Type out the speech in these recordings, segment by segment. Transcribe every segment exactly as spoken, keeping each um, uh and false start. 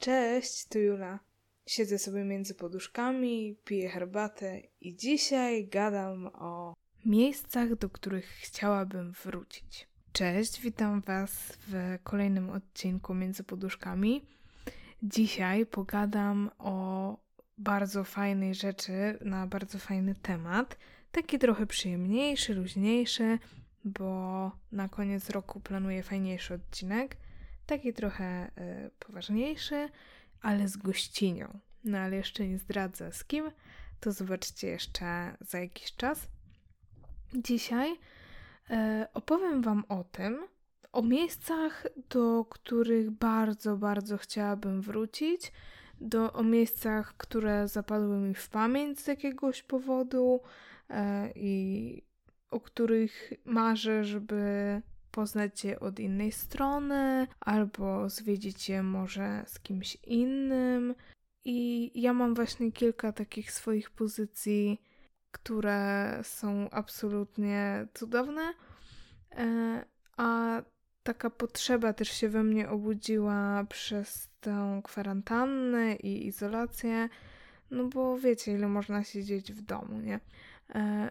Cześć, tu Jula. Siedzę sobie między poduszkami, piję herbatę i dzisiaj gadam o miejscach, do których chciałabym wrócić. Cześć, witam Was w kolejnym odcinku Między Poduszkami. Dzisiaj pogadam o bardzo fajnej rzeczy na bardzo fajny temat. Taki trochę przyjemniejszy, luźniejszy, bo na koniec roku planuję fajniejszy odcinek. Taki trochę y, poważniejszy, ale z gościnią. No ale jeszcze nie zdradzę z kim, to zobaczcie jeszcze za jakiś czas. Dzisiaj y, opowiem Wam o tym, o miejscach, do których bardzo, bardzo chciałabym wrócić, do, o miejscach, które zapadły mi w pamięć z jakiegoś powodu y, i o których marzę, żeby poznać je od innej strony, albo zwiedzić je może z kimś innym. I ja mam właśnie kilka takich swoich pozycji, które są absolutnie cudowne, a taka potrzeba też się we mnie obudziła przez tę kwarantannę i izolację, no bo wiecie, ile można siedzieć w domu, nie?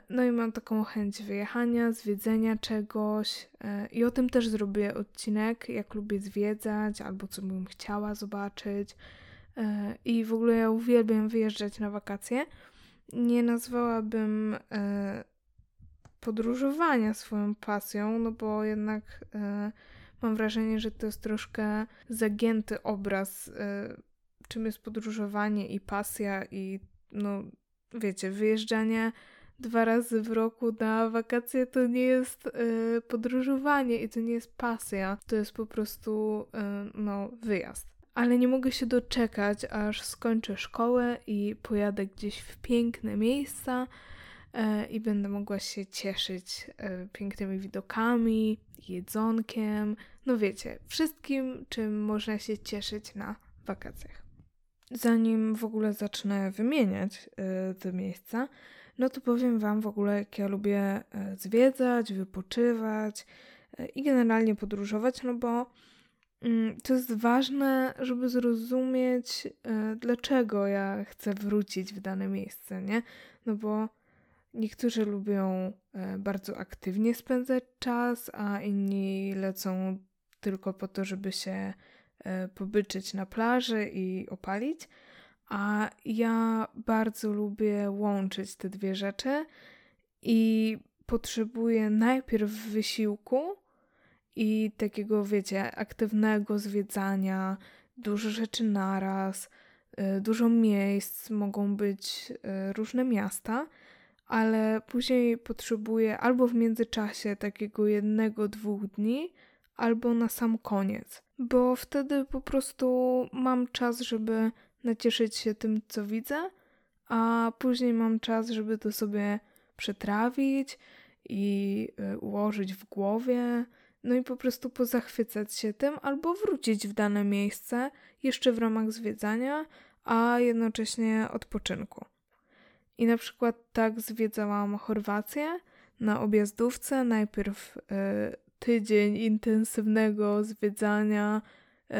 No i mam taką chęć wyjechania, zwiedzenia czegoś i o tym też zrobię odcinek, jak lubię zwiedzać albo co bym chciała zobaczyć. I w ogóle ja uwielbiam wyjeżdżać na wakacje. Nie nazwałabym podróżowania swoją pasją, no bo jednak mam wrażenie, że to jest troszkę zagięty obraz, czym jest podróżowanie i pasja i no wiecie, wyjeżdżanie dwa razy w roku na wakacje to nie jest y, podróżowanie i to nie jest pasja, to jest po prostu y, no, wyjazd. Ale nie mogę się doczekać, aż skończę szkołę i pojadę gdzieś w piękne miejsca y, i będę mogła się cieszyć y, pięknymi widokami, jedzonkiem, no wiecie, wszystkim, czym można się cieszyć na wakacjach. Zanim w ogóle zacznę wymieniać y, te miejsca, no to powiem Wam w ogóle, jak ja lubię zwiedzać, wypoczywać i generalnie podróżować, no bo to jest ważne, żeby zrozumieć, dlaczego ja chcę wrócić w dane miejsce, nie? No bo niektórzy lubią bardzo aktywnie spędzać czas, a inni lecą tylko po to, żeby się pobyczyć na plaży i opalić. A ja bardzo lubię łączyć te dwie rzeczy i potrzebuję najpierw wysiłku i takiego, wiecie, aktywnego zwiedzania, dużo rzeczy naraz, dużo miejsc, mogą być różne miasta, ale później potrzebuję albo w międzyczasie takiego jednego, dwóch dni, albo na sam koniec, bo wtedy po prostu mam czas, żeby nacieszyć się tym, co widzę, a później mam czas, żeby to sobie przetrawić i ułożyć w głowie, no i po prostu pozachwycać się tym, albo wrócić w dane miejsce jeszcze w ramach zwiedzania, a jednocześnie odpoczynku. I na przykład tak zwiedzałam Chorwację na objazdówce, najpierw y, tydzień intensywnego zwiedzania,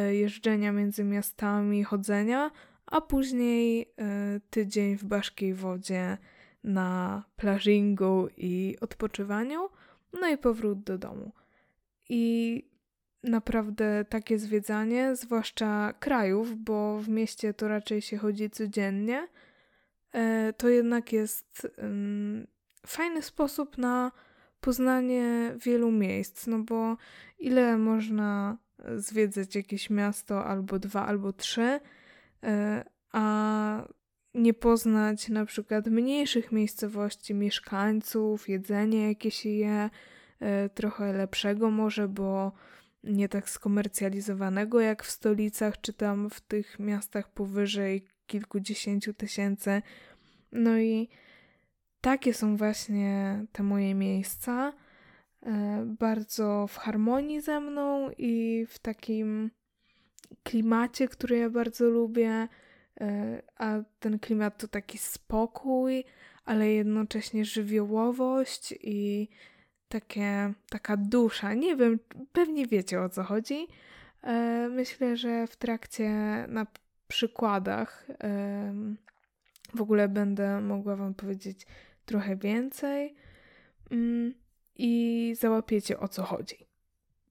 y, jeżdżenia między miastami, chodzenia, a później y, tydzień w Baszkiej Wodzie na plażingu i odpoczywaniu, no i powrót do domu. I naprawdę takie zwiedzanie, zwłaszcza krajów, bo w mieście to raczej się chodzi codziennie, y, to jednak jest y, fajny sposób na poznanie wielu miejsc, no bo ile można zwiedzać jakieś miasto, albo dwa, albo trzy, a nie poznać na przykład mniejszych miejscowości, mieszkańców, jedzenie jakie się je, trochę lepszego może, bo nie tak skomercjalizowanego jak w stolicach, czy tam w tych miastach powyżej kilkudziesięciu tysięcy. No i takie są właśnie te moje miejsca, bardzo w harmonii ze mną i w takim klimacie, który ja bardzo lubię, a ten klimat to taki spokój, ale jednocześnie żywiołowość i takie, taka dusza, nie wiem, pewnie wiecie o co chodzi, Myślę, że w trakcie na przykładach w ogóle będę mogła Wam powiedzieć trochę więcej i załapiecie, o co chodzi.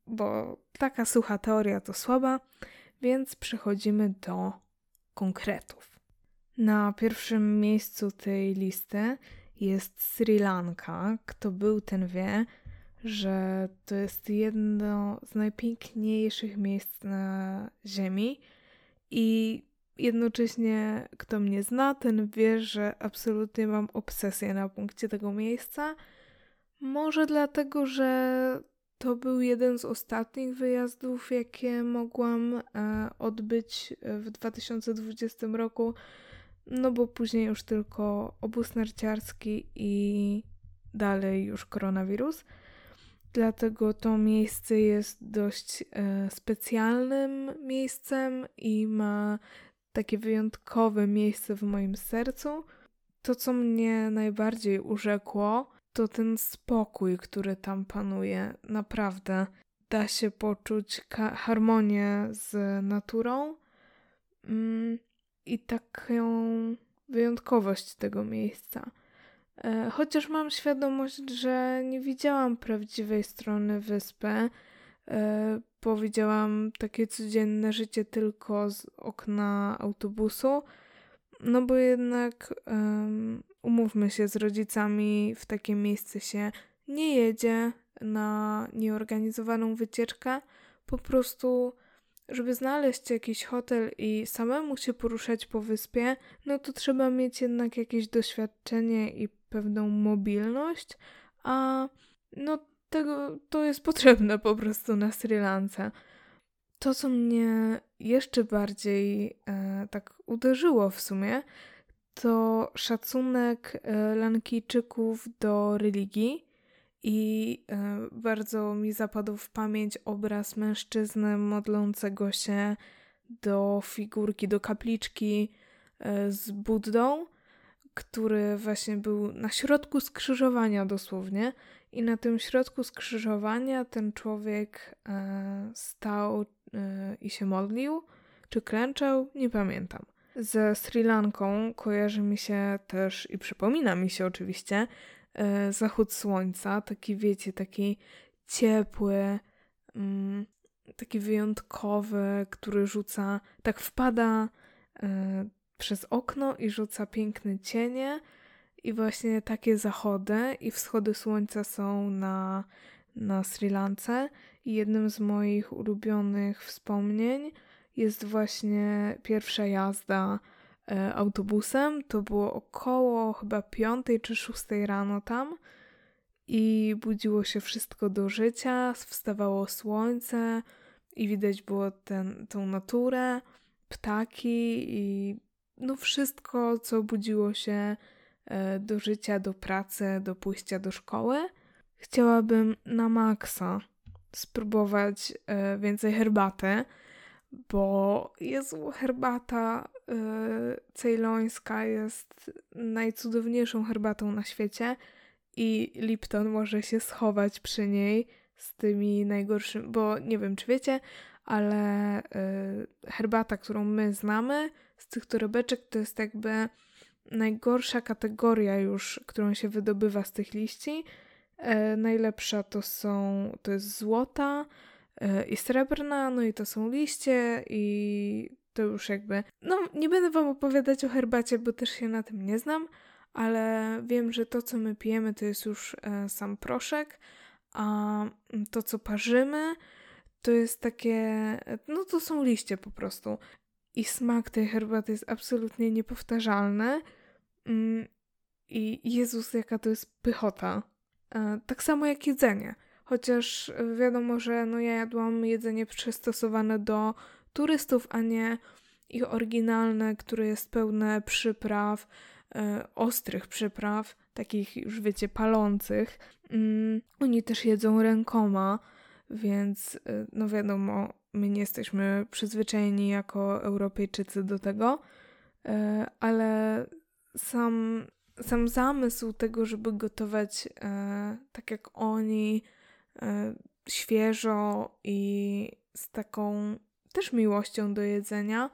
Bo taka sucha teoria to słaba, więc przechodzimy do konkretów. Na pierwszym miejscu tej listy jest Sri Lanka. Kto był, ten wie, że to jest jedno z najpiękniejszych miejsc na ziemi i jednocześnie kto mnie zna, ten wie, że absolutnie mam obsesję na punkcie tego miejsca. Może dlatego, że to był jeden z ostatnich wyjazdów, jakie mogłam e, odbyć w dwa tysiące dwudziestym roku, no bo później już tylko obóz narciarski i dalej już koronawirus. Dlatego to miejsce jest dość e, specjalnym miejscem i ma takie wyjątkowe miejsce w moim sercu. To, co mnie najbardziej urzekło, to ten spokój, który tam panuje. Naprawdę da się poczuć ka- harmonię z naturą mm, i taką wyjątkowość tego miejsca. E, chociaż mam świadomość, że nie widziałam prawdziwej strony wyspy, e, bo widziałam takie codzienne życie tylko z okna autobusu, no bo jednak um, umówmy się, z rodzicami w takie miejsce się nie jedzie na nieorganizowaną wycieczkę, po prostu żeby znaleźć jakiś hotel i samemu się poruszać po wyspie, no to trzeba mieć jednak jakieś doświadczenie i pewną mobilność, a no tego, to jest potrzebne po prostu na Sri Lance. To, co mnie jeszcze bardziej e, tak uderzyło w sumie, to szacunek e, Lankijczyków do religii i e, bardzo mi zapadł w pamięć obraz mężczyzny modlącego się do figurki, do kapliczki e, z Buddą, który właśnie był na środku skrzyżowania dosłownie i na tym środku skrzyżowania ten człowiek e, stał e, i się modlił, czy klęczał, nie pamiętam. Ze Sri Lanką kojarzy mi się też i przypomina mi się oczywiście e, zachód słońca, taki wiecie, taki ciepły, mm, taki wyjątkowy, który rzuca, tak wpada e, przez okno i rzuca piękne cienie i właśnie takie zachody i wschody słońca są na, na Sri Lance i jednym z moich ulubionych wspomnień jest właśnie pierwsza jazda e, autobusem, to było około chyba piątej czy szóstej rano tam i budziło się wszystko do życia, wstawało słońce i widać było ten, tą naturę, ptaki i no wszystko, co budziło się do życia, do pracy, do pójścia do szkoły. Chciałabym na maksa spróbować więcej herbaty, bo Jezu, herbata cejlońska jest najcudowniejszą herbatą na świecie i Lipton może się schować przy niej z tymi najgorszymi, bo nie wiem, czy wiecie, ale y, herbata, którą my znamy z tych torebeczek, to jest jakby najgorsza kategoria już, którą się wydobywa z tych liści. Y, najlepsza to są, to jest złota y, i srebrna, no i to są liście i to już jakby... No, nie będę Wam opowiadać o herbacie, bo też się na tym nie znam, ale wiem, że to, co my pijemy, to jest już y, sam proszek, a to, co parzymy, to jest takie, no to są liście po prostu i smak tej herbaty jest absolutnie niepowtarzalny i Jezus, jaka to jest pychota. Tak samo jak jedzenie, chociaż wiadomo, że no ja jadłam jedzenie przystosowane do turystów, a nie ich oryginalne, które jest pełne przypraw, ostrych przypraw, takich już wiecie, palących. Oni też jedzą rękoma, więc no wiadomo, my nie jesteśmy przyzwyczajeni jako Europejczycy do tego, ale sam, sam zamysł tego, żeby gotować tak jak oni, świeżo i z taką też miłością do jedzenia,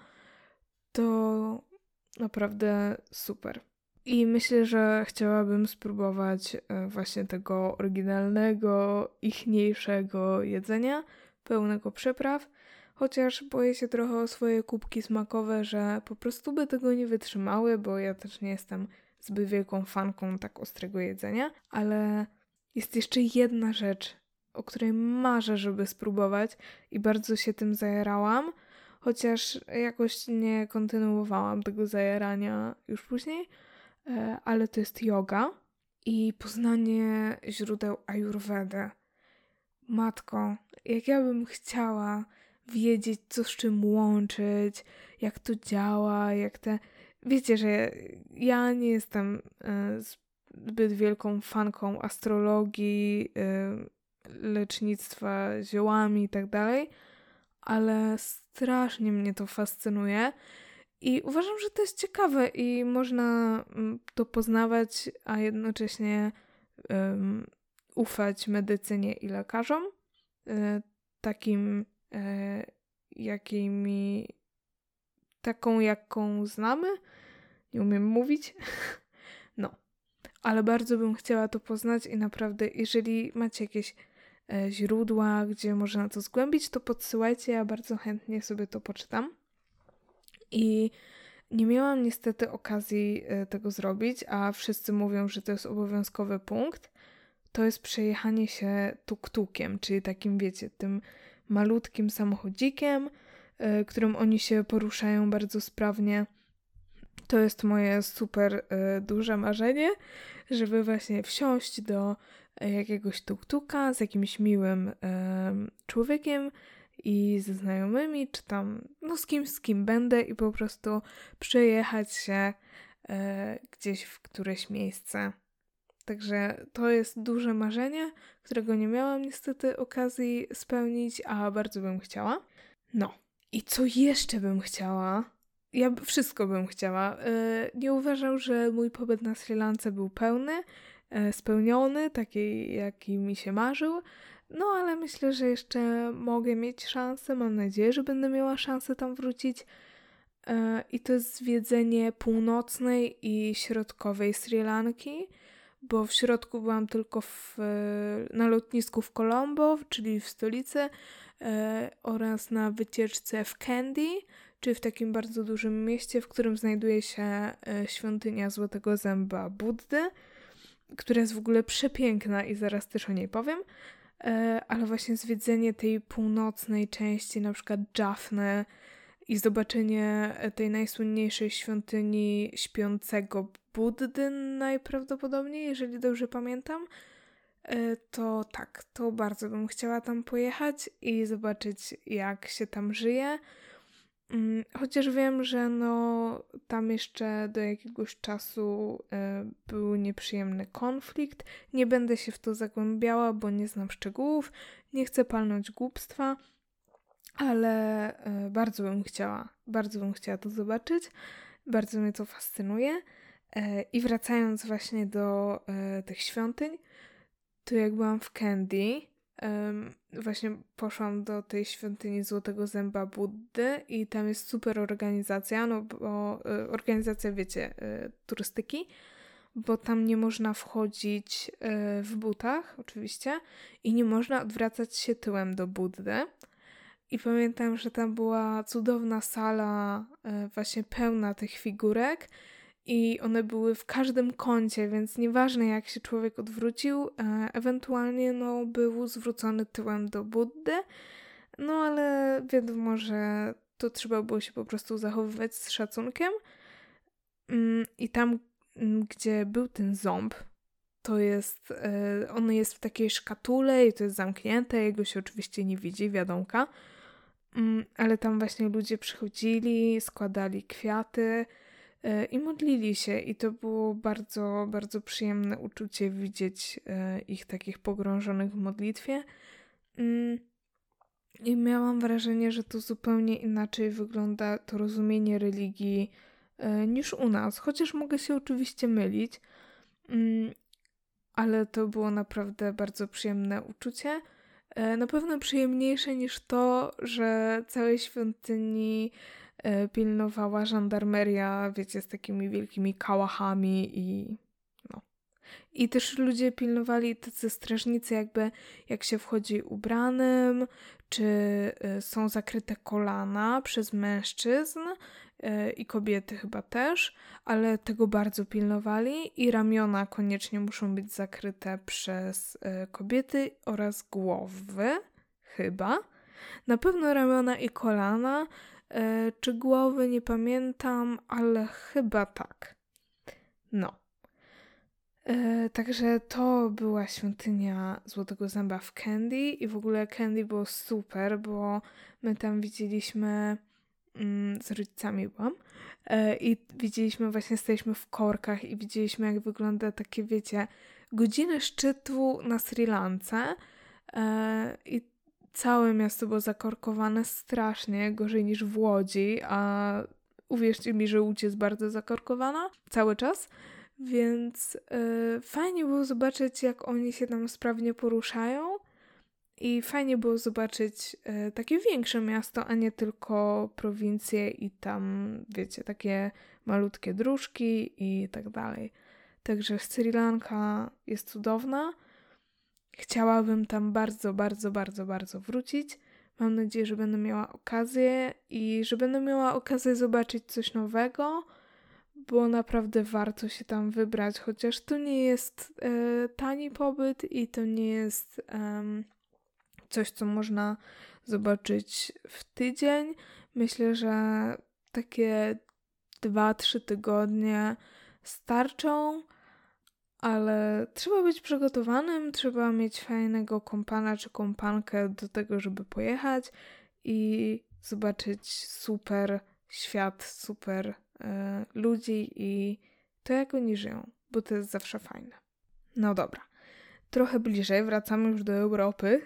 to naprawdę super. I myślę, że chciałabym spróbować właśnie tego oryginalnego, ichniejszego jedzenia, pełnego przypraw, chociaż boję się trochę o swoje kubki smakowe, że po prostu by tego nie wytrzymały, bo ja też nie jestem zbyt wielką fanką tak ostrego jedzenia, ale jest jeszcze jedna rzecz, o której marzę, żeby spróbować i bardzo się tym zajarałam, chociaż jakoś nie kontynuowałam tego zajarania już później, ale to jest joga i poznanie źródeł Ayurvedy. Matko, jak ja bym chciała wiedzieć, co z czym łączyć, jak to działa, jak te... Wiecie, że ja nie jestem zbyt wielką fanką astrologii, lecznictwa ziołami i tak dalej, ale strasznie mnie to fascynuje i uważam, że to jest ciekawe i można to poznawać, a jednocześnie um, ufać medycynie i lekarzom, e, takim e, jakimi taką, jaką znamy. Nie umiem mówić. No. Ale bardzo bym chciała to poznać i naprawdę, jeżeli macie jakieś e, źródła, gdzie można to zgłębić, to podsyłajcie, ja bardzo chętnie sobie to poczytam. I nie miałam niestety okazji e, tego zrobić, a wszyscy mówią, że to jest obowiązkowy punkt. To jest przejechanie się tuk-tukiem, czyli takim, wiecie, tym malutkim samochodzikiem, e, którym oni się poruszają bardzo sprawnie. To jest moje super y, duże marzenie, żeby właśnie wsiąść do y, jakiegoś tuk-tuka z jakimś miłym y, człowiekiem i ze znajomymi, czy tam no z kim, z kim będę i po prostu przejechać się y, gdzieś w któreś miejsce. Także to jest duże marzenie, którego nie miałam niestety okazji spełnić, a bardzo bym chciała. No i co jeszcze bym chciała? Ja wszystko bym chciała. Nie uważam, że mój pobyt na Sri Lance był pełny, spełniony, taki jaki mi się marzył, no ale myślę, że jeszcze mogę mieć szansę, mam nadzieję, że będę miała szansę tam wrócić i to jest zwiedzenie północnej i środkowej Sri Lanki, bo w środku byłam tylko w, na lotnisku w Colombo, czyli w stolicy, oraz na wycieczce w Kandy, czyli w takim bardzo dużym mieście, w którym znajduje się świątynia Złotego Zęba Buddy, która jest w ogóle przepiękna i zaraz też o niej powiem, ale właśnie zwiedzenie tej północnej części, na przykład Jaffny i zobaczenie tej najsłynniejszej świątyni śpiącego Buddy najprawdopodobniej, jeżeli dobrze pamiętam, to tak, to bardzo bym chciała tam pojechać i zobaczyć, jak się tam żyje. Chociaż wiem, że no tam jeszcze do jakiegoś czasu y, był nieprzyjemny konflikt. Nie będę się w to zagłębiała, bo nie znam szczegółów. Nie chcę palnąć głupstwa, ale y, bardzo bym chciała. Bardzo bym chciała to zobaczyć. Bardzo mnie to fascynuje. Y, I wracając właśnie do y, tych świątyń, to jak byłam w Kandy, Um, właśnie poszłam do tej świątyni Złotego Zęba Buddy i tam jest super organizacja, no bo y, organizacja, wiecie, y, turystyki, bo tam nie można wchodzić y, w butach oczywiście i nie można odwracać się tyłem do Buddy. I pamiętam, że tam była cudowna sala y, właśnie pełna tych figurek i one były w każdym kącie, więc nieważne jak się człowiek odwrócił, e, ewentualnie no, był zwrócony tyłem do Buddy, no ale wiadomo, że to trzeba było się po prostu zachowywać z szacunkiem. Mm, I tam, gdzie był ten ząb, to jest, e, on jest w takiej szkatule i to jest zamknięte, jego się oczywiście nie widzi, wiadomka, mm, ale tam właśnie ludzie przychodzili, składali kwiaty, i modlili się i to było bardzo, bardzo przyjemne uczucie widzieć ich takich pogrążonych w modlitwie i miałam wrażenie, że to zupełnie inaczej wygląda to rozumienie religii niż u nas, chociaż mogę się oczywiście mylić, ale to było naprawdę bardzo przyjemne uczucie na pewno przyjemniejsze niż to, że całej świątyni pilnowała żandarmeria, wiecie, z takimi wielkimi kałachami i no. I też ludzie pilnowali, tacy strażnicy jakby, jak się wchodzi ubranym, czy są zakryte kolana przez mężczyzn i kobiety chyba też, ale tego bardzo pilnowali i ramiona koniecznie muszą być zakryte przez kobiety oraz głowy, chyba. Na pewno ramiona i kolana, czy głowy, nie pamiętam, ale chyba tak. No. E, także to była świątynia Złotego Zęba w Kandy i w ogóle Kandy było super, bo my tam widzieliśmy, mm, z rodzicami byłam, e, i widzieliśmy, właśnie staliśmy w korkach i widzieliśmy, jak wygląda takie, wiecie, godziny szczytu na Sri Lance, e, i całe miasto było zakorkowane strasznie, gorzej niż w Łodzi, a uwierzcie mi, że Łódź jest bardzo zakorkowana cały czas, więc y, fajnie było zobaczyć, jak oni się tam sprawnie poruszają i fajnie było zobaczyć y, takie większe miasto, a nie tylko prowincje i tam, wiecie, takie malutkie dróżki i tak dalej. Także Sri Lanka jest cudowna. Chciałabym tam bardzo, bardzo, bardzo, bardzo wrócić. Mam nadzieję, że będę miała okazję i że będę miała okazję zobaczyć coś nowego, bo naprawdę warto się tam wybrać, chociaż to nie jest e, tani pobyt i to nie jest e, coś, co można zobaczyć w tydzień. Myślę, że takie dwa trzy tygodnie starczą, ale trzeba być przygotowanym, trzeba mieć fajnego kompana czy kompankę do tego, żeby pojechać i zobaczyć super świat, super ludzi i to, jak oni żyją, bo to jest zawsze fajne. No dobra, trochę bliżej, wracamy już do Europy,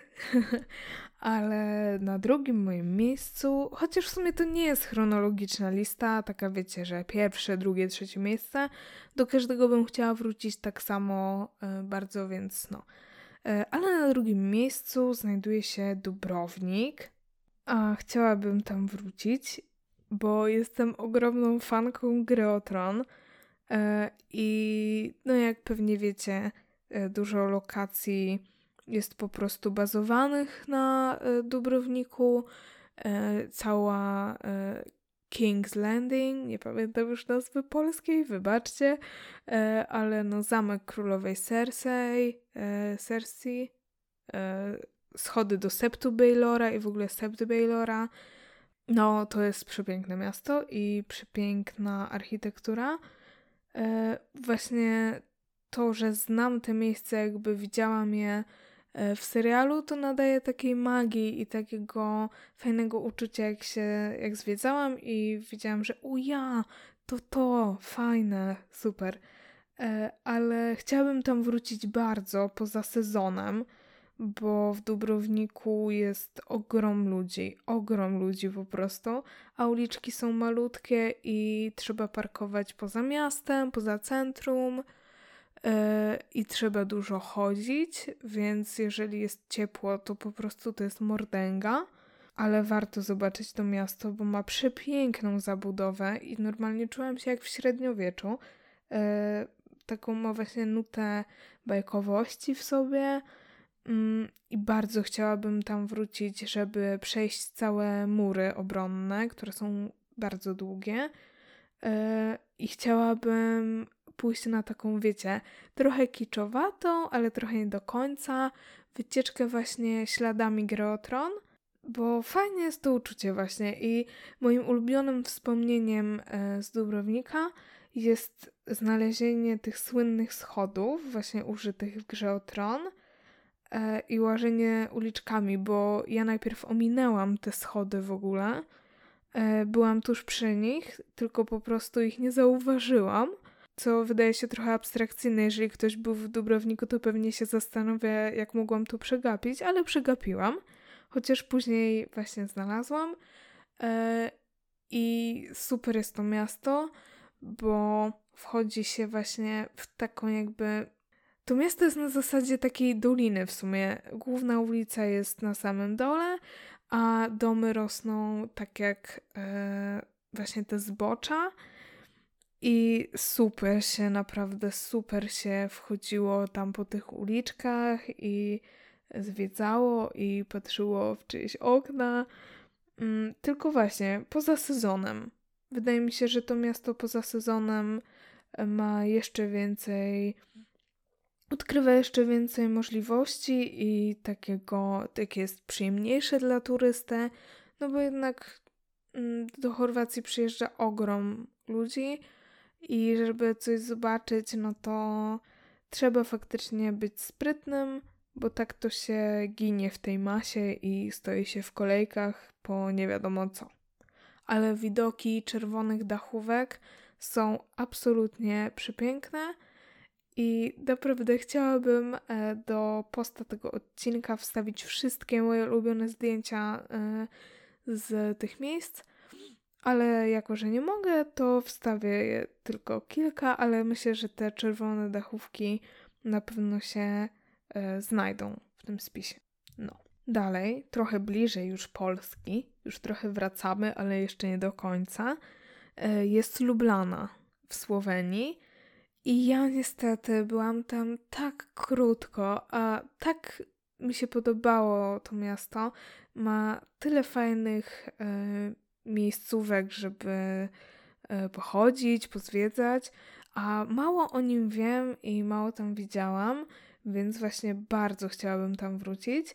ale na drugim moim miejscu, chociaż w sumie to nie jest chronologiczna lista, taka wiecie, że pierwsze, drugie, trzecie miejsce, do każdego bym chciała wrócić tak samo bardzo, więc no. Ale na drugim miejscu znajduje się Dubrownik, a chciałabym tam wrócić, bo jestem ogromną fanką Gry o Tron e, i no jak pewnie wiecie, e, dużo lokacji jest po prostu bazowanych na e, Dubrowniku, e, cała e, King's Landing, nie pamiętam już nazwy polskiej, wybaczcie, e, ale no zamek królowej Cersei, e, Cersei, e, schody do Septu Baelora i w ogóle Septu Baelora. No, to jest przepiękne miasto i przepiękna architektura. E, właśnie to, że znam te miejsca, jakby widziałam je w serialu, to nadaje takiej magii i takiego fajnego uczucia, jak się, jak zwiedzałam i widziałam, że o ja, to to, fajne, super. E, ale chciałabym tam wrócić bardzo poza sezonem, bo w Dubrowniku jest ogrom ludzi, ogrom ludzi po prostu, a uliczki są malutkie i trzeba parkować poza miastem, poza centrum yy, i trzeba dużo chodzić, więc jeżeli jest ciepło, to po prostu to jest mordęga, ale warto zobaczyć to miasto, bo ma przepiękną zabudowę i normalnie czułam się jak w średniowieczu. Yy, taką ma właśnie nutę bajkowości w sobie, i bardzo chciałabym tam wrócić, żeby przejść całe mury obronne, które są bardzo długie. I chciałabym pójść na taką, wiecie, trochę kiczowatą, ale trochę nie do końca, wycieczkę właśnie śladami Gry o Tron, bo fajnie jest to uczucie właśnie. I moim ulubionym wspomnieniem z Dubrownika jest znalezienie tych słynnych schodów, właśnie użytych w Grze o Tron, i łażenie uliczkami, bo ja najpierw ominęłam te schody w ogóle. Byłam tuż przy nich, tylko po prostu ich nie zauważyłam, co wydaje się trochę abstrakcyjne. Jeżeli ktoś był w Dubrowniku, to pewnie się zastanawia, jak mogłam to przegapić, ale przegapiłam, chociaż później właśnie znalazłam. I super jest to miasto, bo wchodzi się właśnie w taką jakby To miasto jest na zasadzie takiej doliny w sumie. Główna ulica jest na samym dole, a domy rosną tak jak e, właśnie te zbocza. I super się, naprawdę super się wchodziło tam po tych uliczkach i zwiedzało i patrzyło w czyjeś okna. Tylko właśnie poza sezonem. Wydaje mi się, że to miasto poza sezonem ma jeszcze więcej, odkrywa jeszcze więcej możliwości i takiego, takie jest przyjemniejsze dla turystę, no bo jednak do Chorwacji przyjeżdża ogrom ludzi i żeby coś zobaczyć, no to trzeba faktycznie być sprytnym, bo tak to się ginie w tej masie i stoi się w kolejkach po nie wiadomo co. Ale widoki czerwonych dachówek są absolutnie przepiękne i naprawdę chciałabym do posta tego odcinka wstawić wszystkie moje ulubione zdjęcia z tych miejsc, ale jako, że nie mogę, to wstawię je tylko kilka, ale myślę, że te czerwone dachówki na pewno się znajdą w tym spisie. No. Dalej, trochę bliżej już Polski, już trochę wracamy, ale jeszcze nie do końca, jest Lublana w Słowenii i ja niestety byłam tam tak krótko, a tak mi się podobało to miasto. Ma tyle fajnych miejscówek, żeby pochodzić, pozwiedzać, a mało o nim wiem i mało tam widziałam, więc właśnie bardzo chciałabym tam wrócić.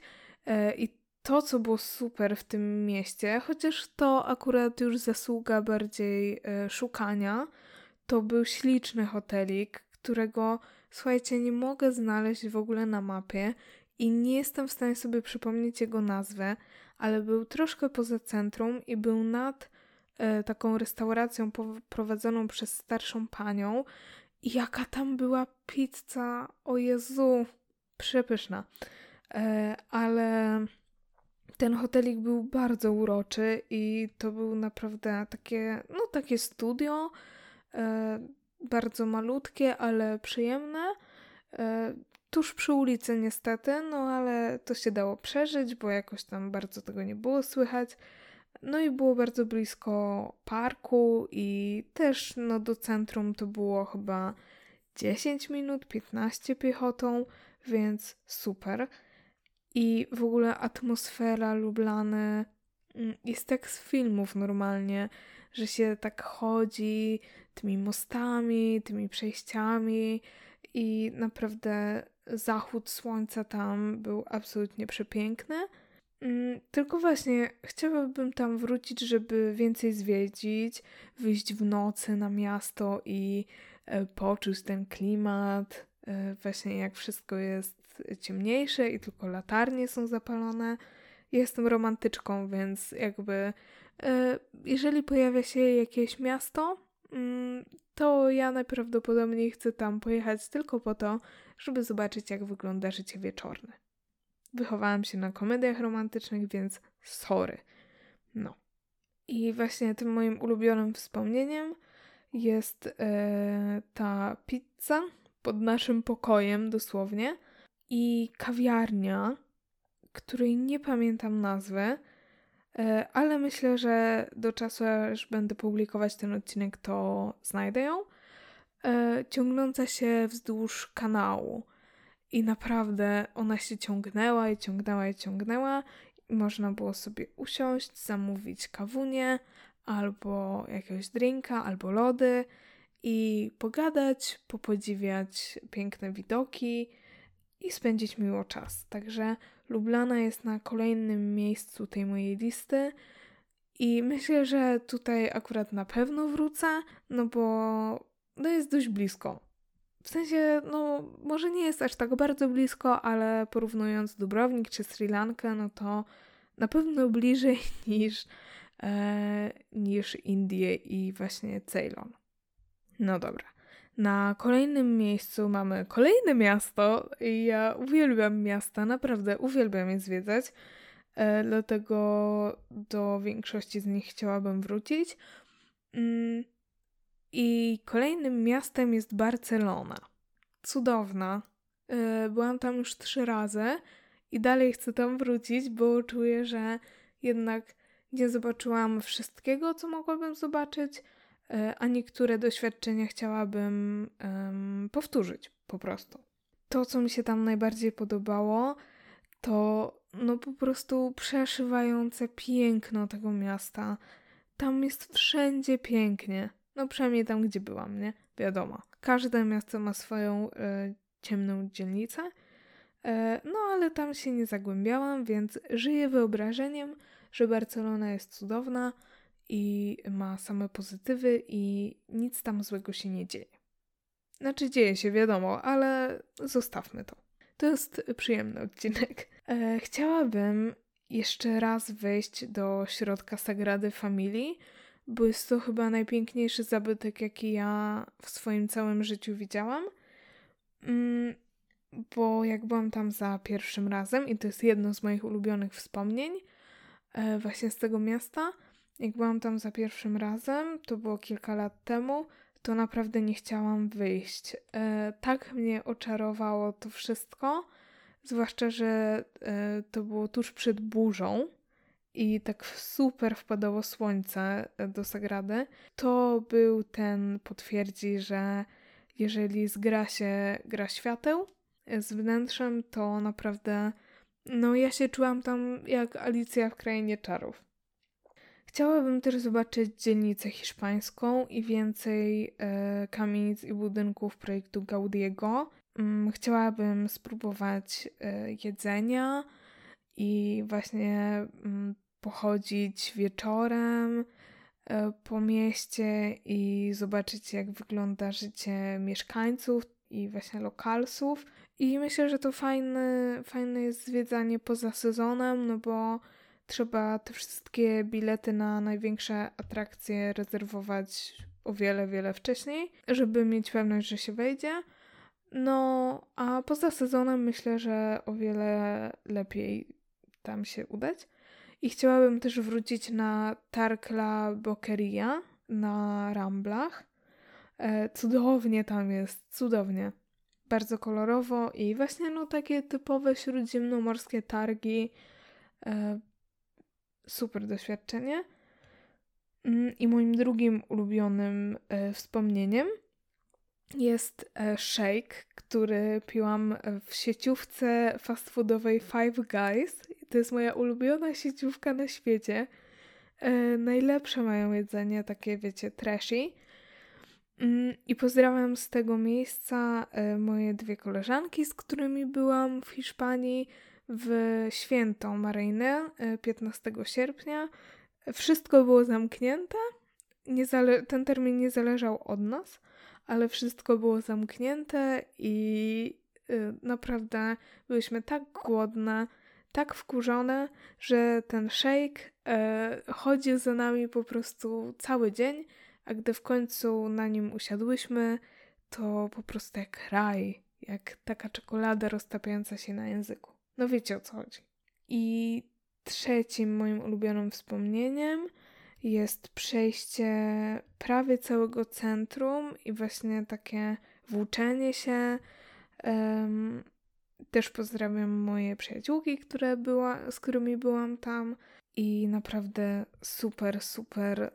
I to, co było super w tym mieście, chociaż to akurat już zasługa bardziej szukania, to był śliczny hotelik, którego, słuchajcie, nie mogę znaleźć w ogóle na mapie i nie jestem w stanie sobie przypomnieć jego nazwę, ale był troszkę poza centrum i był nad e, taką restauracją prowadzoną przez starszą panią. I jaka tam była pizza, o Jezu, przepyszna. Ale ten hotelik był bardzo uroczy i to był naprawdę takie, no takie studio, bardzo malutkie, ale przyjemne, tuż przy ulicy niestety, no ale to się dało przeżyć, bo jakoś tam bardzo tego nie było słychać, no i było bardzo blisko parku i też no do centrum to było chyba dziesięć minut, piętnaście piechotą, więc super. I w ogóle atmosfera Lublany jest tak z filmów normalnie, że się tak chodzi tymi mostami, tymi przejściami i naprawdę zachód słońca tam był absolutnie przepiękny. Tylko właśnie chciałabym tam wrócić, żeby więcej zwiedzić, wyjść w nocy na miasto i poczuć ten klimat, właśnie jak wszystko jest ciemniejsze i tylko latarnie są zapalone. Jestem romantyczką, więc jakby e, jeżeli pojawia się jakieś miasto, mm, to ja najprawdopodobniej chcę tam pojechać tylko po to, żeby zobaczyć, jak wygląda życie wieczorne. Wychowałam się na komediach romantycznych, więc sorry. No. I właśnie tym moim ulubionym wspomnieniem jest e, ta pizza pod naszym pokojem dosłownie. I kawiarnia, której nie pamiętam nazwy, ale myślę, że do czasu, aż będę publikować ten odcinek, to znajdę ją, ciągnąca się wzdłuż kanału. I naprawdę ona się ciągnęła i ciągnęła i ciągnęła. I można było sobie usiąść, zamówić kawunię, albo jakiegoś drinka, albo lody i pogadać, popodziwiać piękne widoki i spędzić miło czas. Także Lublana jest na kolejnym miejscu tej mojej listy i myślę, że tutaj akurat na pewno wrócę, no bo no jest dość blisko. W sensie, no może nie jest aż tak bardzo blisko, ale porównując Dubrownik czy Sri Lankę, no to na pewno bliżej niż, e, niż Indie i właśnie Ceylon. No dobra. Na kolejnym miejscu mamy kolejne miasto i ja uwielbiam miasta, naprawdę uwielbiam je zwiedzać, e, dlatego do większości z nich chciałabym wrócić. Mm, I kolejnym miastem jest Barcelona. Cudowna, Byłam tam już trzy razy i dalej chcę tam wrócić, bo czuję, że jednak nie zobaczyłam wszystkiego, co mogłabym zobaczyć, a niektóre doświadczenia chciałabym um, powtórzyć po prostu. To, co mi się tam najbardziej podobało, to no po prostu przeszywające piękno tego miasta. Tam jest wszędzie pięknie. No przynajmniej tam, gdzie byłam, nie? Wiadomo. Każde miasto ma swoją e, ciemną dzielnicę, e, no ale tam się nie zagłębiałam, więc żyję wyobrażeniem, że Barcelona jest cudowna i ma same pozytywy i nic tam złego się nie dzieje. Znaczy dzieje się, wiadomo, ale zostawmy to. To jest przyjemny odcinek. E, chciałabym jeszcze raz wejść do środka Sagrady Familii, bo jest to chyba najpiękniejszy zabytek, jaki ja w swoim całym życiu widziałam. Mm, bo jak byłam tam za pierwszym razem, i to jest jedno z moich ulubionych wspomnień e, właśnie z tego miasta, jak byłam tam za pierwszym razem, to było kilka lat temu, to naprawdę nie chciałam wyjść. E, tak mnie oczarowało to wszystko, zwłaszcza, że e, to było tuż przed burzą i tak super wpadało słońce do Sagrady. To był ten potwierdzi, że jeżeli zgra się gra świateł z wnętrzem, to naprawdę no ja się czułam tam jak Alicja w Krainie Czarów. Chciałabym też zobaczyć dzielnicę hiszpańską i więcej e, kamienic i budynków projektu Gaudiego. Chciałabym spróbować e, jedzenia i właśnie m, pochodzić wieczorem e, po mieście i zobaczyć, jak wygląda życie mieszkańców i właśnie lokalsów. I myślę, że to fajne, fajne jest zwiedzanie poza sezonem, no bo trzeba te wszystkie bilety na największe atrakcje rezerwować o wiele, wiele wcześniej, żeby mieć pewność, że się wejdzie. No, a poza sezonem myślę, że o wiele lepiej tam się udać. I chciałabym też wrócić na targ La Boqueria na Ramblach. E, cudownie tam jest, cudownie. Bardzo kolorowo i właśnie no takie typowe śródziemnomorskie targi. E, Super doświadczenie. I moim drugim ulubionym e, wspomnieniem jest e, shake, który piłam w sieciówce fast foodowej Five Guys. To jest moja ulubiona sieciówka na świecie. E, najlepsze mają jedzenie, takie wiecie, trashy. E, I pozdrawiam z tego miejsca e, moje dwie koleżanki, z którymi byłam w Hiszpanii w święto Maryjne piętnastego sierpnia. Wszystko było zamknięte. Nie zale- ten termin nie zależał od nas, ale wszystko było zamknięte i y, naprawdę byliśmy tak głodne, tak wkurzone, że ten szejk y, chodził za nami po prostu cały dzień, a gdy w końcu na nim usiadłyśmy, to po prostu jak raj, jak taka czekolada roztapiająca się na języku. No wiecie, o co chodzi. I trzecim moim ulubionym wspomnieniem jest przejście prawie całego centrum i właśnie takie włóczenie się. Um, też pozdrawiam moje przyjaciółki, które była, z którymi byłam tam i naprawdę super, super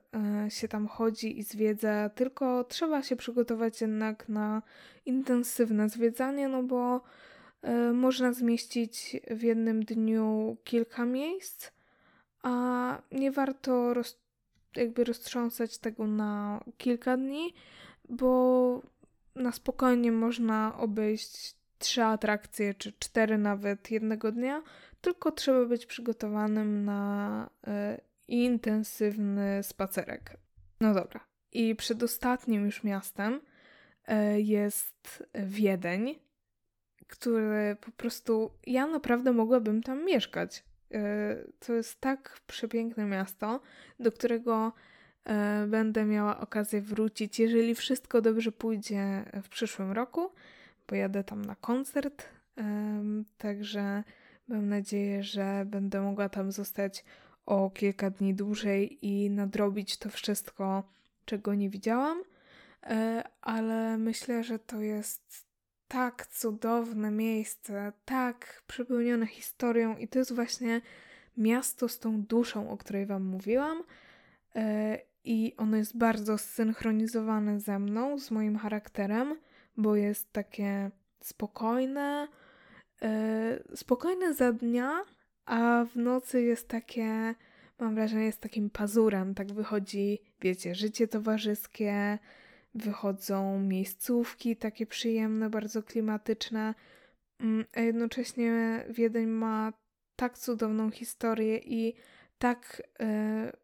e, się tam chodzi i zwiedza, tylko trzeba się przygotować jednak na intensywne zwiedzanie, no bo można zmieścić w jednym dniu kilka miejsc, a nie warto roz, jakby roztrząsać tego na kilka dni, bo na spokojnie można obejść trzy atrakcje, czy cztery nawet jednego dnia, tylko trzeba być przygotowanym na y, intensywny spacerek. No dobra. I przedostatnim już miastem y, jest Wiedeń, które po prostu... Ja naprawdę mogłabym tam mieszkać. To jest tak przepiękne miasto, do którego będę miała okazję wrócić, jeżeli wszystko dobrze pójdzie w przyszłym roku, bo jadę tam na koncert, także mam nadzieję, że będę mogła tam zostać o kilka dni dłużej i nadrobić to wszystko, czego nie widziałam, ale myślę, że to jest tak cudowne miejsce, tak przepełnione historią i to jest właśnie miasto z tą duszą, o której wam mówiłam. Yy, I ono jest bardzo zsynchronizowane ze mną, z moim charakterem, bo jest takie spokojne, yy, spokojne za dnia, a w nocy jest takie, mam wrażenie, jest takim pazurem. Tak wychodzi, wiecie, życie towarzyskie, wychodzą miejscówki takie przyjemne, bardzo klimatyczne, a jednocześnie Wiedeń ma tak cudowną historię i tak y,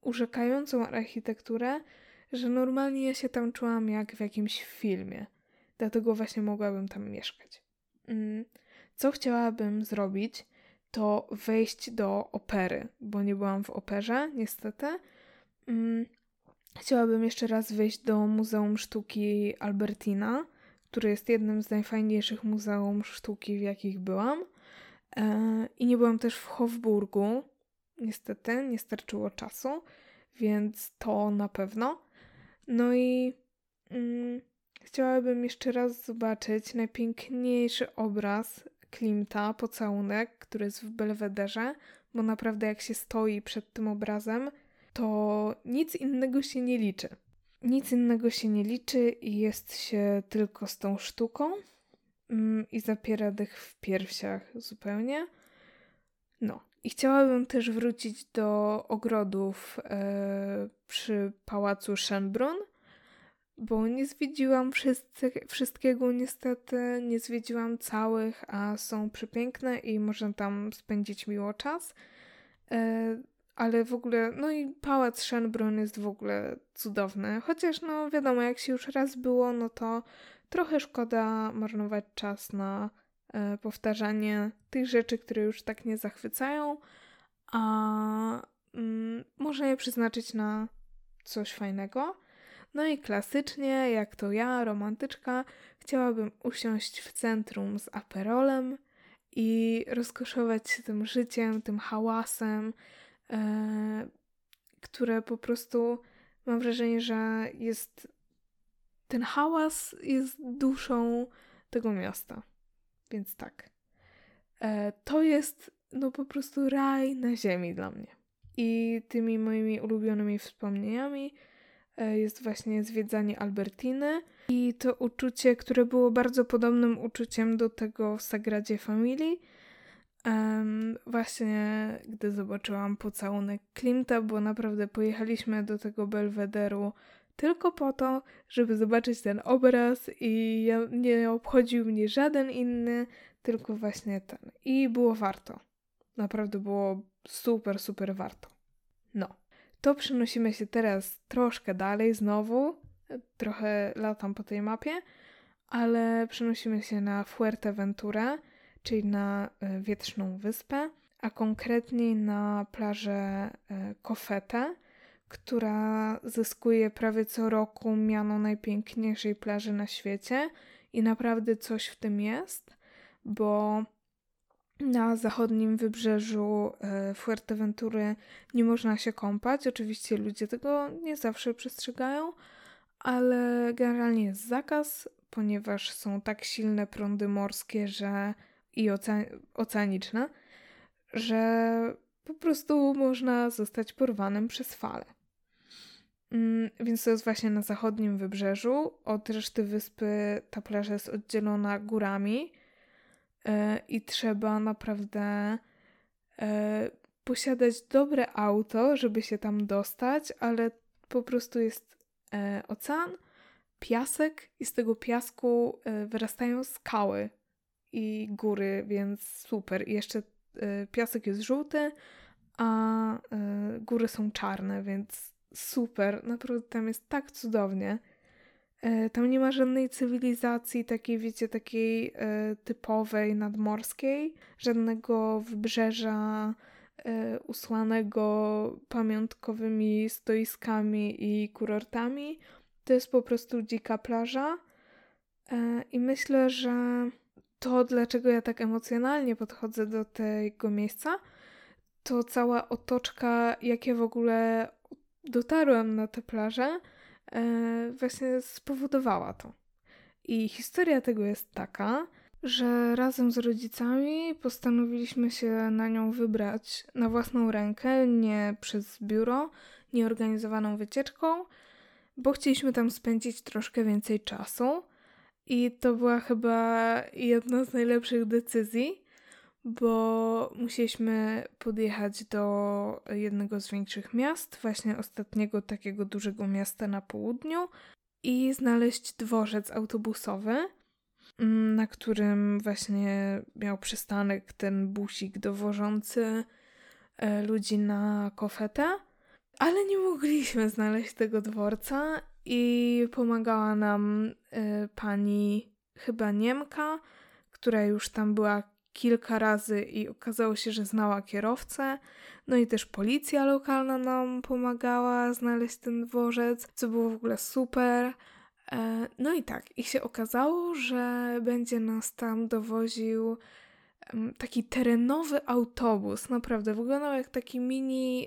urzekającą architekturę, że normalnie ja się tam czułam jak w jakimś filmie. Dlatego właśnie mogłabym tam mieszkać. Y, co chciałabym zrobić, to wejść do opery, bo nie byłam w operze, niestety. Y, Chciałabym jeszcze raz wejść do Muzeum Sztuki Albertina, które jest jednym z najfajniejszych muzeum sztuki, w jakich byłam. E, I nie byłam też w Hofburgu, niestety, nie starczyło czasu, więc to na pewno. No i mm, chciałabym jeszcze raz zobaczyć najpiękniejszy obraz Klimta, Pocałunek, który jest w Belwederze, bo naprawdę jak się stoi przed tym obrazem, to nic innego się nie liczy. Nic innego się nie liczy i jest się tylko z tą sztuką mm, i zapiera dech w piersiach zupełnie. No. I chciałabym też wrócić do ogrodów e, przy pałacu Schönbrunn, bo nie zwiedziłam wszyscy, wszystkiego niestety, nie zwiedziłam całych, a są przepiękne i można tam spędzić miło czas. E, Ale w ogóle, no i pałac Schönbrunn jest w ogóle cudowny. Chociaż no wiadomo, jak się już raz było, no to trochę szkoda marnować czas na e, powtarzanie tych rzeczy, które już tak nie zachwycają, a mm, można je przeznaczyć na coś fajnego. No i klasycznie, jak to ja, romantyczka, chciałabym usiąść w centrum z aperolem i rozkoszować się tym życiem, tym hałasem, E, które po prostu mam wrażenie, że jest ten hałas jest duszą tego miasta. Więc tak. E, to jest no po prostu raj na ziemi dla mnie. I tymi moimi ulubionymi wspomnieniami e, jest właśnie zwiedzanie Albertiny i to uczucie, które było bardzo podobnym uczuciem do tego w Sagradzie Familii. Um, właśnie gdy zobaczyłam Pocałunek Klimta, bo naprawdę pojechaliśmy do tego Belwederu tylko po to, żeby zobaczyć ten obraz i ja, nie obchodził mnie żaden inny, tylko właśnie ten. I było warto. Naprawdę było super, super warto. No. To przenosimy się teraz troszkę dalej znowu. Trochę latam po tej mapie, ale przenosimy się na Fuerteventurę, czyli na Wietrzną Wyspę, a konkretniej na plażę Cofete, która zyskuje prawie co roku miano najpiękniejszej plaży na świecie i naprawdę coś w tym jest, bo na zachodnim wybrzeżu Fuerteventury nie można się kąpać, oczywiście ludzie tego nie zawsze przestrzegają, ale generalnie jest zakaz, ponieważ są tak silne prądy morskie, że i oce- oceaniczne, że po prostu można zostać porwanym przez fale. Mm, więc to jest właśnie na zachodnim wybrzeżu. Od reszty wyspy ta plaża jest oddzielona górami yy, i trzeba naprawdę yy, posiadać dobre auto, żeby się tam dostać, ale po prostu jest yy, ocean, piasek i z tego piasku yy, wyrastają skały i góry, więc super. I jeszcze y, piasek jest żółty, a y, góry są czarne, więc super. Naprawdę tam jest tak cudownie. Y, tam nie ma żadnej cywilizacji takiej, wiecie, takiej y, typowej, nadmorskiej. Żadnego wybrzeża y, usłanego pamiątkowymi stoiskami i kurortami. To jest po prostu dzika plaża. Y, I myślę, że to, dlaczego ja tak emocjonalnie podchodzę do tego miejsca, to cała otoczka, jak ja w ogóle dotarłam na tę plażę, e, właśnie spowodowała to. I historia tego jest taka, że razem z rodzicami postanowiliśmy się na nią wybrać na własną rękę, nie przez biuro, nieorganizowaną wycieczką, bo chcieliśmy tam spędzić troszkę więcej czasu. I to była chyba jedna z najlepszych decyzji, bo musieliśmy podjechać do jednego z większych miast, właśnie ostatniego takiego dużego miasta na południu, i znaleźć dworzec autobusowy, na którym właśnie miał przystanek ten busik dowożący ludzi na Cofete, ale nie mogliśmy znaleźć tego dworca i pomagała nam pani chyba Niemka, która już tam była kilka razy i okazało się, że znała kierowcę. No i też policja lokalna nam pomagała znaleźć ten dworzec, co było w ogóle super. No i tak, i się okazało, że będzie nas tam dowoził taki terenowy autobus. Naprawdę, wyglądał jak taki mini,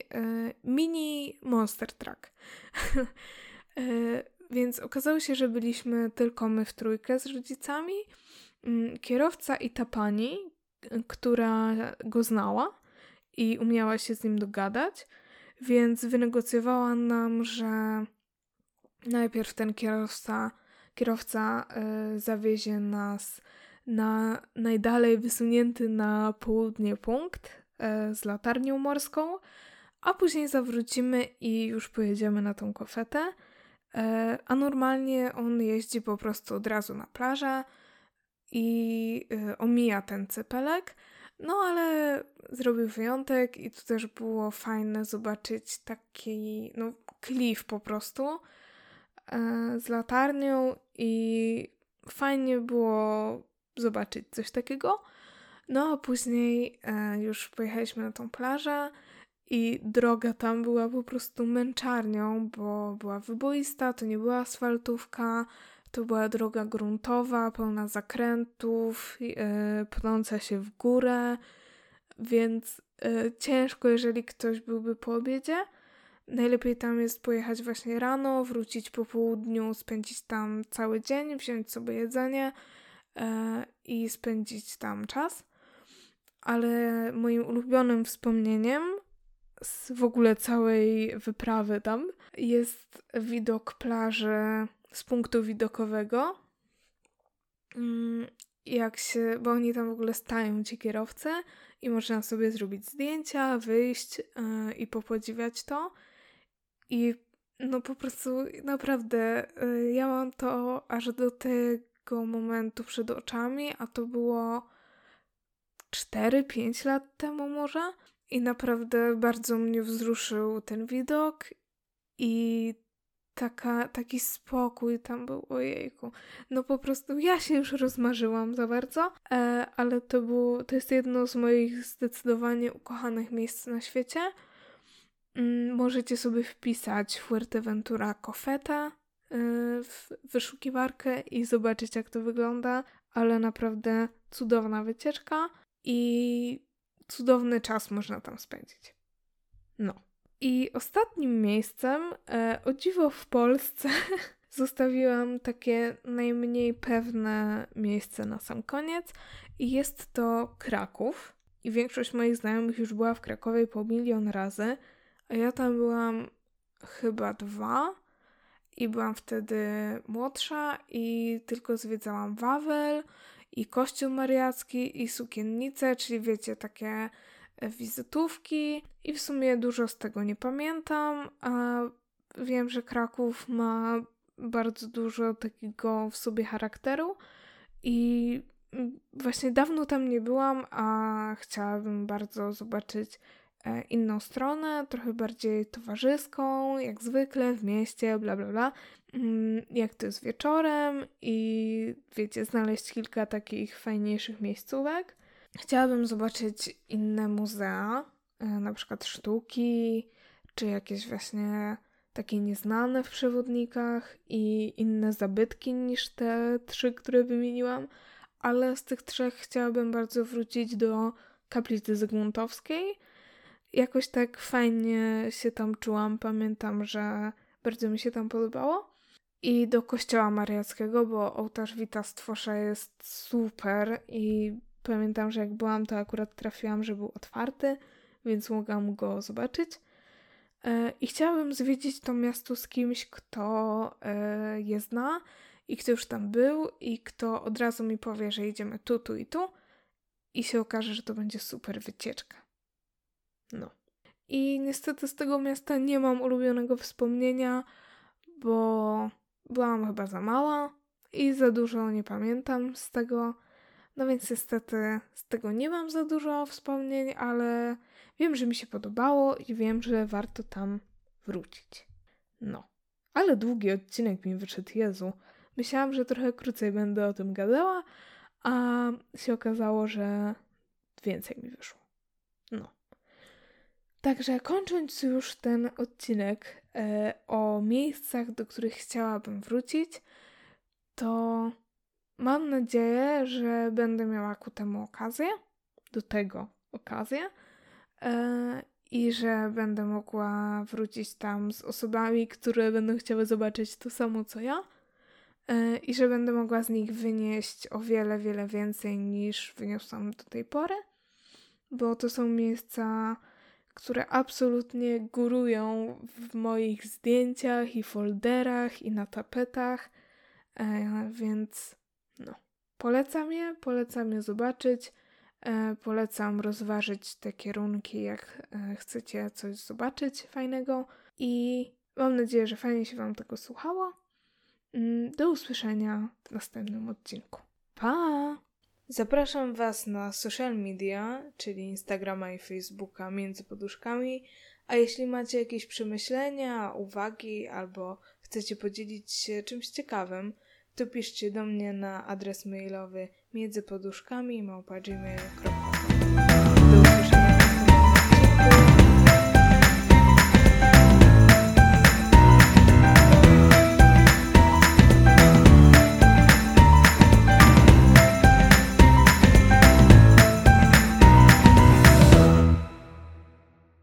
mini monster truck. Więc okazało się, że byliśmy tylko my w trójkę z rodzicami, kierowca i ta pani, która go znała i umiała się z nim dogadać, więc wynegocjowała nam, że najpierw ten kierowca, kierowca yy, zawiezie nas na najdalej wysunięty na południe punkt yy, z latarnią morską, a później zawrócimy i już pojedziemy na tą Cofetę, yy, a normalnie on jeździ po prostu od razu na plażę i yy, omija ten cypelek, no ale zrobił wyjątek i tu też było fajne zobaczyć taki no, klif po prostu, z latarnią i fajnie było zobaczyć coś takiego. No a później już pojechaliśmy na tą plażę i droga tam była po prostu męczarnią, bo była wyboista, to nie była asfaltówka, to była droga gruntowa, pełna zakrętów, pnąca się w górę, więc ciężko, jeżeli ktoś byłby po obiedzie. Najlepiej tam jest pojechać właśnie rano, wrócić po południu, spędzić tam cały dzień, wziąć sobie jedzenie yy, i spędzić tam czas. Ale moim ulubionym wspomnieniem z w ogóle całej wyprawy tam jest widok plaży z punktu widokowego. Yy, jak się, bo oni tam w ogóle stają, ci kierowcy, i można sobie zrobić zdjęcia, wyjść yy, i popodziwiać to. I no po prostu naprawdę y, ja mam to aż do tego momentu przed oczami, a to było cztery pięć lat temu może. I naprawdę bardzo mnie wzruszył ten widok i taka, taki spokój tam był, ojejku. No po prostu ja się już rozmarzyłam za bardzo, e, ale to było, to jest jedno z moich zdecydowanie ukochanych miejsc na świecie. Możecie sobie wpisać Fuerteventura Cofete w wyszukiwarkę i zobaczyć, jak to wygląda, ale naprawdę cudowna wycieczka i cudowny czas można tam spędzić. No. I ostatnim miejscem, o dziwo w Polsce, zostawiłam takie najmniej pewne miejsce na sam koniec i jest to Kraków. I większość moich znajomych już była w Krakowie po milion razy, a ja tam byłam chyba dwa i byłam wtedy młodsza i tylko zwiedzałam Wawel i Kościół Mariacki i Sukiennice, czyli wiecie, takie wizytówki i w sumie dużo z tego nie pamiętam, a wiem, że Kraków ma bardzo dużo takiego w sobie charakteru i właśnie dawno tam nie byłam, a chciałabym bardzo zobaczyć inną stronę, trochę bardziej towarzyską, jak zwykle w mieście, bla bla bla, jak to jest wieczorem i wiecie, znaleźć kilka takich fajniejszych miejscówek. Chciałabym zobaczyć inne muzea, na przykład sztuki, czy jakieś właśnie takie nieznane w przewodnikach i inne zabytki niż te trzy, które wymieniłam, ale z tych trzech chciałabym bardzo wrócić do Kaplicy Zygmuntowskiej. Jakoś tak fajnie się tam czułam, pamiętam, że bardzo mi się tam podobało i do Kościoła Mariackiego, bo ołtarz Witastwosza jest super i pamiętam, że jak byłam, to akurat trafiłam, że był otwarty, więc mogłam go zobaczyć. I chciałabym zwiedzić to miasto z kimś, kto je zna i kto już tam był i kto od razu mi powie, że idziemy tu, tu i tu i się okaże, że to będzie super wycieczka. No. I niestety z tego miasta nie mam ulubionego wspomnienia, bo byłam chyba za mała i za dużo nie pamiętam z tego. No więc niestety z tego nie mam za dużo wspomnień, ale wiem, że mi się podobało i wiem, że warto tam wrócić. No. Ale długi odcinek mi wyszedł, Jezu. Myślałam, że trochę krócej będę o tym gadała, a się okazało, że więcej mi wyszło. No. Także kończąc już ten odcinek e, o miejscach, do których chciałabym wrócić, to mam nadzieję, że będę miała ku temu okazję, do tego okazję e, i że będę mogła wrócić tam z osobami, które będą chciały zobaczyć to samo co ja e, i że będę mogła z nich wynieść o wiele, wiele więcej niż wyniosłam do tej pory, bo to są miejsca, które absolutnie górują w moich zdjęciach i folderach i na tapetach, e, więc no, polecam je, polecam je zobaczyć, e, polecam rozważyć te kierunki, jak e, chcecie coś zobaczyć fajnego i mam nadzieję, że fajnie się Wam tego słuchało. Do usłyszenia w następnym odcinku. Pa! Zapraszam Was na social media, czyli Instagrama i Facebooka Między Poduszkami, a jeśli macie jakieś przemyślenia, uwagi albo chcecie podzielić się czymś ciekawym, to piszcie do mnie na adres mailowy międzypoduszkami małpa gmail kropka com.